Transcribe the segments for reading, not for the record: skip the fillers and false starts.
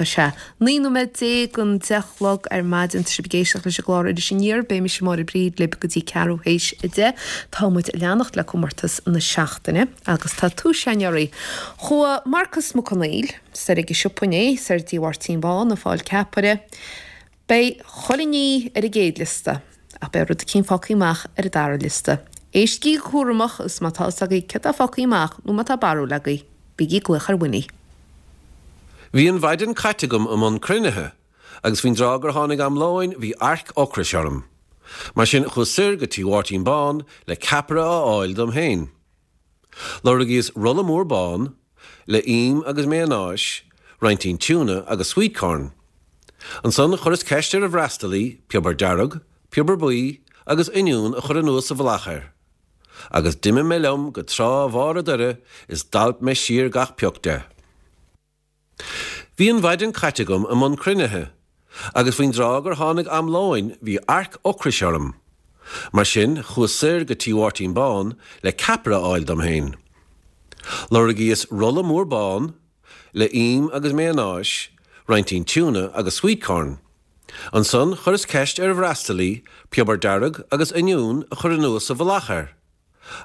tá sé. Níú me dé gon delog ar maid an tribgéisiach leis glóir is sinníir, bé mis mór bríd le gotí cehééis de, támuid leannacht le cumartas na seaachtainine agus tá tú seirí. Chua Marcus McConnell sa ige sipané sa díhhairtíbá na fáil ceapare, Bei cholinní ar a géadlista a be rud cin fáciíach ar a darlista. Éis cí chuach is mátásagaí ce a fáciíach nó mata barú legaí, bigí gluchar winine. Bhí an bhaiden caiitegum am an crunethe, agus bhín rágur tháinig am láin bhí arc ocra searm. Mar sin chusir go tíhhairtín bán le capra á áil dom héin. Lora gíos rolla mór bán le im agus méanáis, reintín túna agus sweetcorn. An son churas ceistir a bhreastalí, peabar darug, peabar buí agus inún a chur an nuas a bhlachair. Agus dimme me lom go trá bhar a dure is dalt me siir gach peochta. Bhí an bhaiden caiitegum am an crunethe, agus bhín rágur tháinig am láin bhí arc ocra searm. Mar sin chusir go tíhhairtín bán le capra áil dom héin. Lora gíos rolla mór bán le im agus méanáis, reintín túna agus sweetcorn. An son churas ceist ar bhreastalí, peabar darug agus inún a chur an nuas a bhlachair.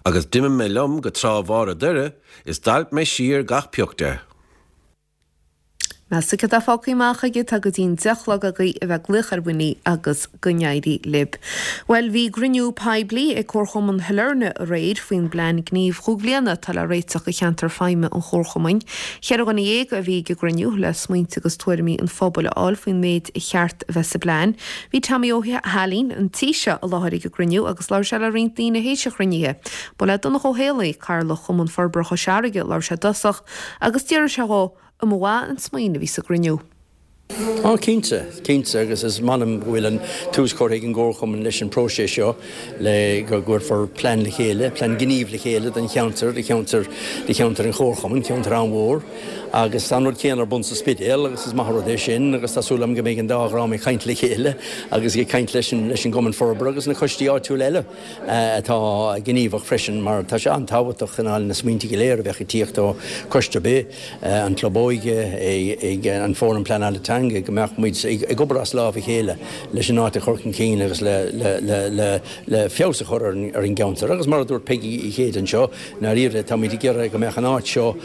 Agus dimme me lom go trá bhar a dure is dalt me siir gach peochta. Mas a fáciíach aige a go dtín delagaí a bheith gluchar buí agus gonéirí lib. Well bhí gruniú peblií ag chorchom an heilerne a réad faoin blein gníomh chuúblianana tal a réiteach a cheantar feime an chorchomainin. Chear gan dhéag a bhí go gruniú le smuointe agus tuairí an fphobal áil faoin méid i cheart bheitsa blein. Bhí tamíothe helín an tíise a láthirí go gruniú agus leir se a rintína héise chriníthe. Ba le donna chohéalaí carla chum an forbracha seige leir se dasach agus tíir seá a mhá an smaoine bhí sa gruniú. Cínta agus is manam bhfuil an túscóthaigh an ggóchum leis an próise seo le go gúir for plan le chéile, plan gníomh le chéile den cheantar an chórchaman, cheantar an mhór, agus anúir céanar bun sa spidéil, agus is maithróide sin, agus tásúlam go méid an dáhrám i chaint le chéile, agus i chaint leis an goman forbar, agus na chuistí áitiúil eile atá gníomhach freisin, mar tá sé antáhaach in áil na smaointí go léir bheith i tíochtá coiste bé an tlobóige ag an fór an plan áil gemerk moet ik opras laaf ik hele legenate gorken keeners le fjouser horren in ganter as maar door piggy geden show naar hier dat met die keer gemerknaat show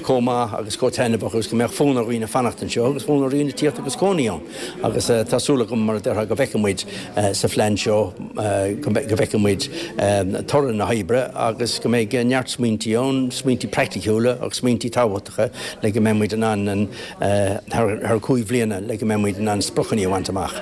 koma agus koten bagus gemerkfon ruine vanachten show gesfon ruine tiert op skonion agus tasul kom maar der gewekken moet se flan show gewekken moet torren hybre agus gemeg nyart smintion sminti practicule agus sminti tawatige le gemem moet aan en haar vlíanana le go méid an spprochaní bhaintach.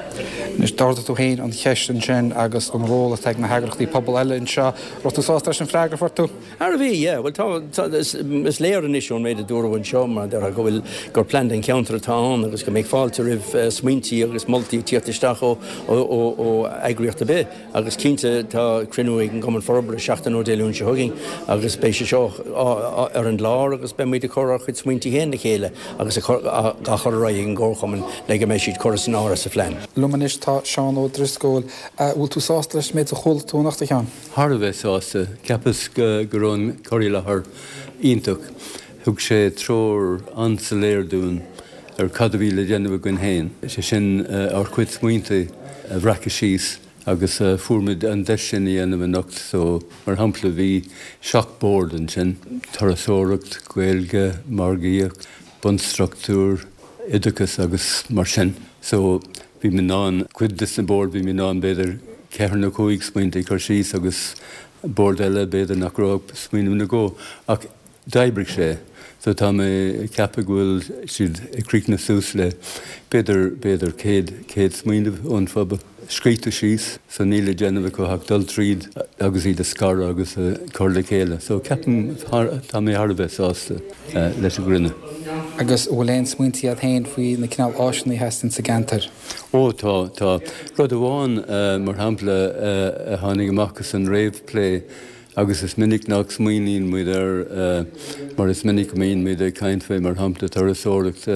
Nus dáta tú héin an chean sin agus an róla teag na heagrachtí pobl eile in seo rotááiste an freigra fortú. Ar bhí, bhfuil is léan isisiú méid a dúhain seo mar de go bhfuil gur plan an ceantar táin agus go méid fáilte rih smuointí agus moltúltaí tíirtaisteach ó agriíochtta bé, agus cínta tá crinúigh an goman forbar seachtain ó déún se thugaing agus spéise seo ar an lár agus be méid a chorá chud smuointí héna chéile agus a chorráing górchaman le go méid siad choras an áras a phlein. Lumanis tá Seán Ó Driscoll, bhfuil tú sásta leis méid a chul túnachta cheann? Thar bheith sásta, ceapas go raibh choirí lethir ionach, thug sé tróir ansaléirún ar cadhí le déanamh go héin. Sé sin ar chuid smuointe a bhreacha síos agus fuairmid an de sin í anamh anocht so mar hampla bhí seachbord an sin, tarasóireacht, gaeilge, margaíocht, bunstruchtúr, Iducas agus mar sin. So bhí mé ná cuid dis na bord, bhí mé ná beidir cear na cóigh smaointe i chu síos agus bord eile beidir nachrá smaoinú na ggó. Ach d'oibrigh sé, so tá mé ceappa ghfuil siad icríic na sús le beidir céad smaoineh ón faba. Scríte síos san níla déanamh go haach dul tríd agus iad a scar agus a chur le chéile. So ceapan tá mé tharbheith sásta leis a grinne. Agus óléon smuointí a théin faoi na cinál áisinaí heastan sa Gentar. Tá. Rud amháin mar hampla a tháinig amachchas an réomhlé agus is minic nach smaoinín muidir mar is minic mín muidir caiint fé mar hampla tarasóireacht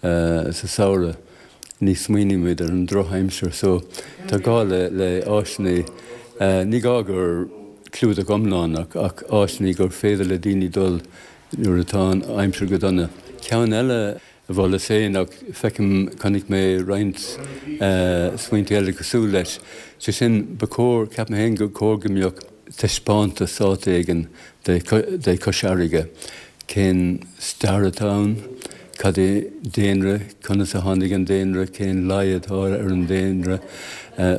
sa saora. Ní smaoiní muidir an droheimseir, so tá gá le áisinaí ní gá gur clúd a gomláánach ach áisinaí gur féidir le daoine dul nuair atá aimseir go donna. Ceann eile bhfuil sé nach fecim connig mé rint swainte eile go súleit. Tá sin bacór cap na hen go córgamíoch teispánta sátéigen de cosharige cén Staratown cad é déanra conas a tháinig an déanra cén laiadthar ar an déanra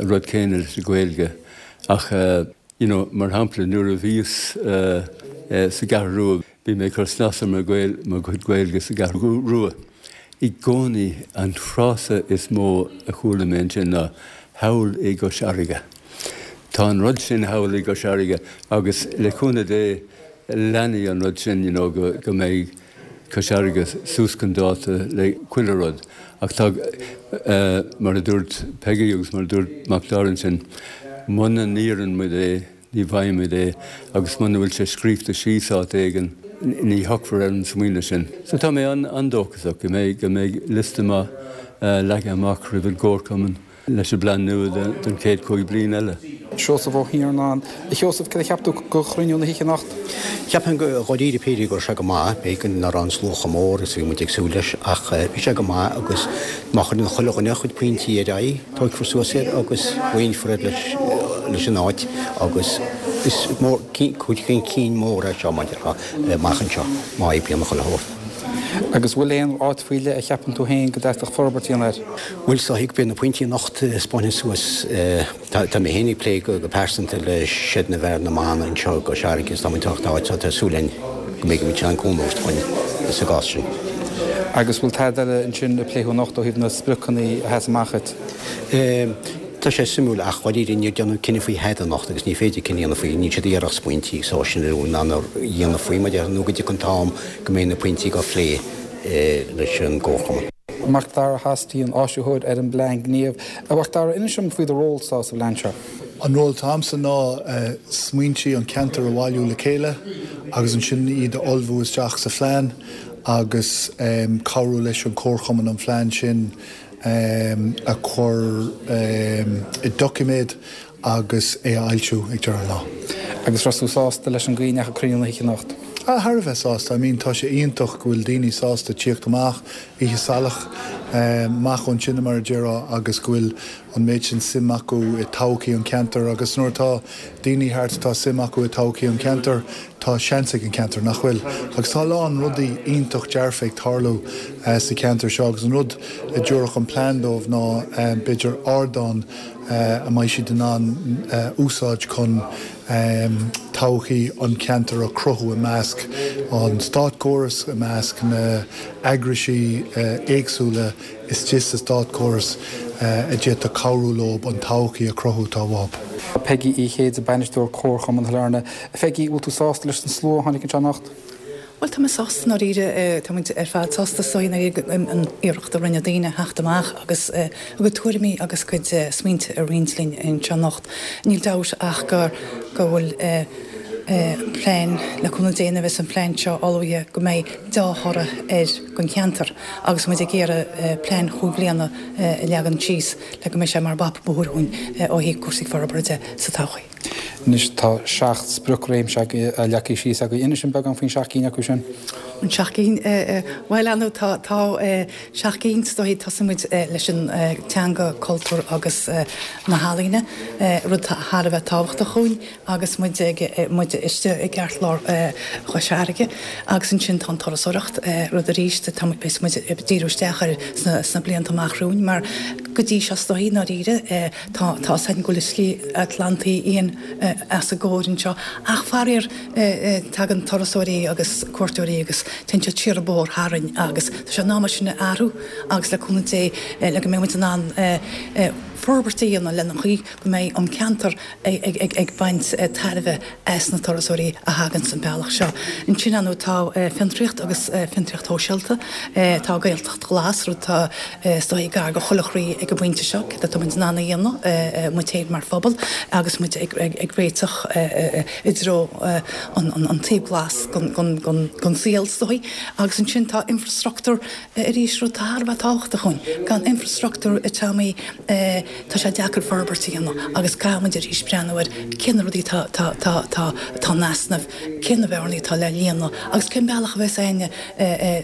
rud cén ar sa ghaeilge ach mar hampla nuair a bhíos sa garrúa bhí mé cur snasar mar chuid ghaeilge sa garrúa. I gcónaí an frása is mó a chuala mé sin ná hail é gosharige. Tá an rud sin hail é gosharige agus le chuna é leanaí an rud sin go mé cosharige súscan dáta le cuile rud. Ach tá mar a dúirt Peggy agus mar a dúirt Mac Laurin sin muna níorann mu é ní bhaim mu é agus muna bhfuil sé scríbhta síosá éigean ní hochfar an smaoine sin. So tá mé an dóchasach go mé listama le amach ribh gcóircumann leis a blaan nua den céad cói bliain eile. Seosamh ó híarna. I Seosamh cad a cheaptú go chruinneúna híice nacht? Cheapan go rodíide péirí gur se go má, bécinn na rán slúcha mór is bhí mu ag súlais ach bhí se go má agus machar na chulaganna chud pointí a raí, tóid fórsúasir agus bhain fred leis an áit agus is mór chuid cén cín mór a seo maichan seo má épi am a chulathór. Agus bhfuil éon áitfuile a cheapan tú hain go deach forbatíanair. Bhfuil sa hiic bíon na pointí nacht spáin suas tá mé hénig plé go persanta le siad na bhar na mána an seo go seairgus tá tuachtáid tá súlainn go mé go mí an cómóist poin sa gásin. Agus bhfuil taideile an sin pléú nacht ó híh na spruchaní heas machchat. Tá sé simú aáí níor deanú cinena faoi heidenacht agus ní féidir cinana faoí ní séarach pointí sá sin ú anar dhéanana faoime de nó go dtí an tám go mé na pointí go phlé leis an ggóchaman. Mac dar hastíí an áisiúthid ar an blein gníomh a bhacht dar inisiom faoi do rólsá sa leintse. An ról tamsa ná smaointí an ceantar a bháilú le chéile agus an sin iad olbhús teach sa phlean agus cabhrú leis an cóirchaman an phlean sin a chur i documéid agus é ailsú ag dear lá. Agus rasú sásta leis an gcuoine a chríúna hiice nacht. Thbh sásta, tá sé ionintach bhfuil daoine sásta tíocht amach ihe salach mach an sinna mar dearrá agus bhfuil an méid sin simach acu i tochaí an ceantar agus nuairtá daoine thart tá simach acu i tochaí an ceantar tá seansaigh an ceantar nach bhfuil. Agus tá lá an rudaí ionintach dearfeich tharlú sa ceantar seo agus an rud i dúireach an plandómh ná beidir ardán a maiid si den an úsáid chun tochaí an ceantar a cruthú a measc an státcóras a measc na eagraisí éagsúla is tí sa státcóras a dhéad a cabhrú lob an tochaí a cruthú tá bhab. Peggy í chéad a banisteúir cóircham an lárna. Peggy bhfuil tú sásta leis an sló tháinig an teannacht? Well, tá sás ná ide fad sásta soin an iireachta rinne daoine hecht amach agus go tuairimí agus chuid smaointe a rislín an teannacht. Níl dás ach gur go bhfuil plein le chuna déana bheits an plein seo áhaide go mé dáthra ar gon cheantar agus mu géire plein chuúblianana legan tíos le go mé sé mar bap búthún ó hí cuasaigh forbraide sa tochaí. Nis tá seacht spruch réim se a leachí síos a go ina sin beag an faoin seaachcíín acu sin. An seaachcíín bhil anú tá seaachcíín stoí tasamid leis an teanga cultúr agus na hálíine rud thar bheith táhacht a chuin agus mu iste i gceart lár chuiseige agus an sin tá tarrasúireacht rud a ríiste tá pe ddíúisteachar sna blion amachhrún, mar go dtí se stoí ná ide tá san goliscí Atlantaí íon as a ggóirn seo ach farir tag an tarrasúirí agus cuairtúirí agus tente tíar bór háin agus Tá se ná sinna airú agus le chuna é le go mé an forbertííonna lena chuí go mé an ceantar ag baint tairbh na tarrasúirí a hagan san bailach seo. In sin anú tá finríocht agus finríochttó seilta tá gaaltecht glas ru tá stoí gar go cholachraí ag go bhainte seo, tá mu nána dhéana mu téad mar fphobal agus mu ag réiteach idró an téglas gon síalstoí agus an sin tá infrastructúr ríéis ru táthbh táachta chuin gan infrastructúr i teí Tá sé deacair farbairtííanna agus caiimiidir is breanhid cinarúí tá nasnamh cinna bhharnaí tá le líanana agus cin bealach bheits aine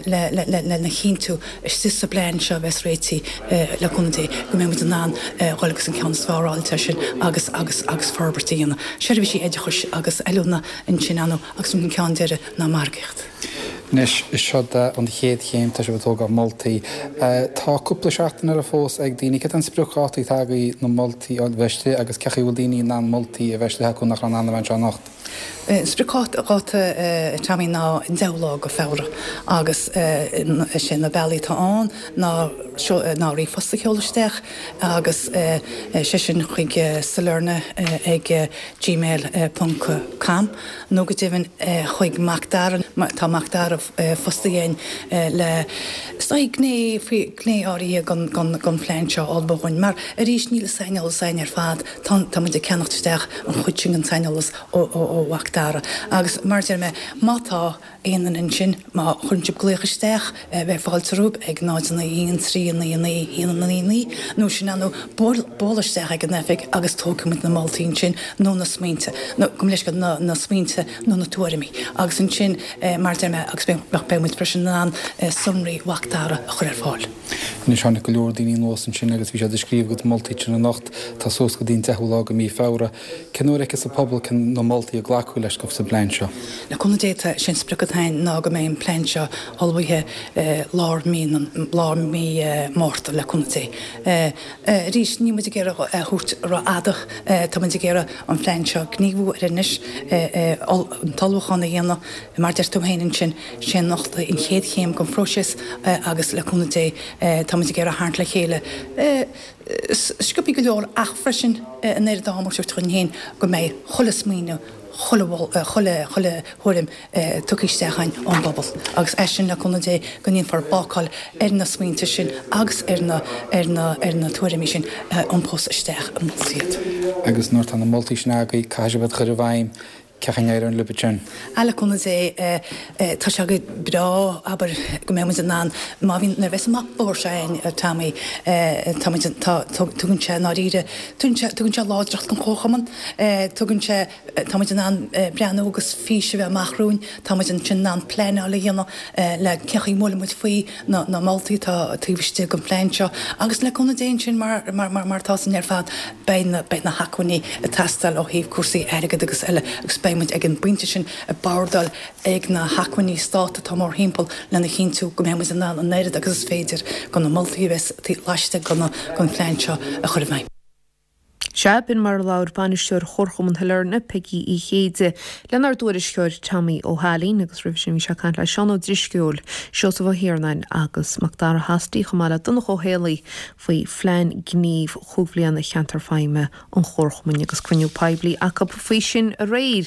le na chinú istísa blein seo bheits réití leúntaí go mé mu ná ghilgus an cean sáráilte sin agus farbairtííanna. Seirbhí sí éidir chuis agus eúna in sinanú agus an cean deire ná margeicht. Nes siodda ond chéad chéim ta siwyd olga multi. Ta cwpla siartan ar y ffos ag dini, gyda'n sbrwchati tagi na multi o'n feshti agos cachu yw dini na'n multi e feshti hacw na chan anna fan sian ocht. Sbrwchati gota tami na dewlog o fawr agos sy'n na beli ta on na rifostig hwlwstech agos sy'n chwig sylurna ag gmail.com nog ydyw'n chwig magdar ta magdar fostigén le staig né áí gan pléintse ábhain mar a rís níle seinol sein fad tá de cenachteisteach an chuting an seinolalas óhachtara agus mar me mátá éan in sin má chuintib gléchaisteach bheith fáiltarúb ag náid na íon trí na íon naí nó sin anú bólisteach ag an nefik agus tócamid na mátíín sin nó na smínta gom leis go na smínta nó na tuairimí agus an sin mar agus bemuid bresin an sumraí wachtara a chur fáil. Ní seanna go leor daoine nósan sin agus bhí sé descríomh go moltaí sin na nacht tá sós go dtíon tehuilága mí fára. Canúir agus a pobl can na moltaí a ghlacu leis go sa bléin seo. Na conna déta sin spricatain ná go mbeon bléin seo albuithe lár mí mórta le connataí. Rís ní muid géire thuirt ra adach tá muid géire an bléin seo gníomhú rinnis an talúchanna dhéanana mar d'irtú héanann sin nachta in chéad chéim go froisis agus leúnataí tá muid géire háint le chéile. Scupi go leor ach freisin an éir dámar seir tuin héin go mé chola smíine chola thuirim tucisteáin an bobbal. Agus é sin leúnataí go níon far bááil na smínta sin agus na tuairimí sin an pós isteach an múltíad. Agus nuair tá na múltaí sin agaí caisibad chuir bhaim Cachan eir yn lwbydyn. Ala cwna dde, ta siag bra, aber gwmewyd yn an, ma fi'n nerfus yma bwyr siaen tami, tugyn se nari ire, tugyn se ladrach gan cochaman, tugyn se, tamwyd yn an brian ogus ffysio fe machrwyn, tamwyd yn chyn an plen ala yna, le cachan mwle mwyd fwy, na malti ta tyfysdi gan plen sio, agos le cwna dde yn chyn mar ta sy'n nerfad, beid na hacwni tastal o hif cwrsi erigad agos ele, muid ag an buinte sin a bardal ag na hacuiní státa tá mór himppel lena chinú go méid an an éad agus féidir gan na moltíhes tí leiiste gona gon pleinseo a chur bhaim. Se bin mar láir banisteúir chorchom an thilena peí í chéide lenar dúiristeir Tammy O'Halley agus rih sin seán le seán ó drisciúil seo sa bhhéarnain agus macdar hastíí chumala donna chohéalaí faoi phlein gníomh chublianna cheantar feime an chorchomín agus cuinniú peblií a cap faoi sin a réir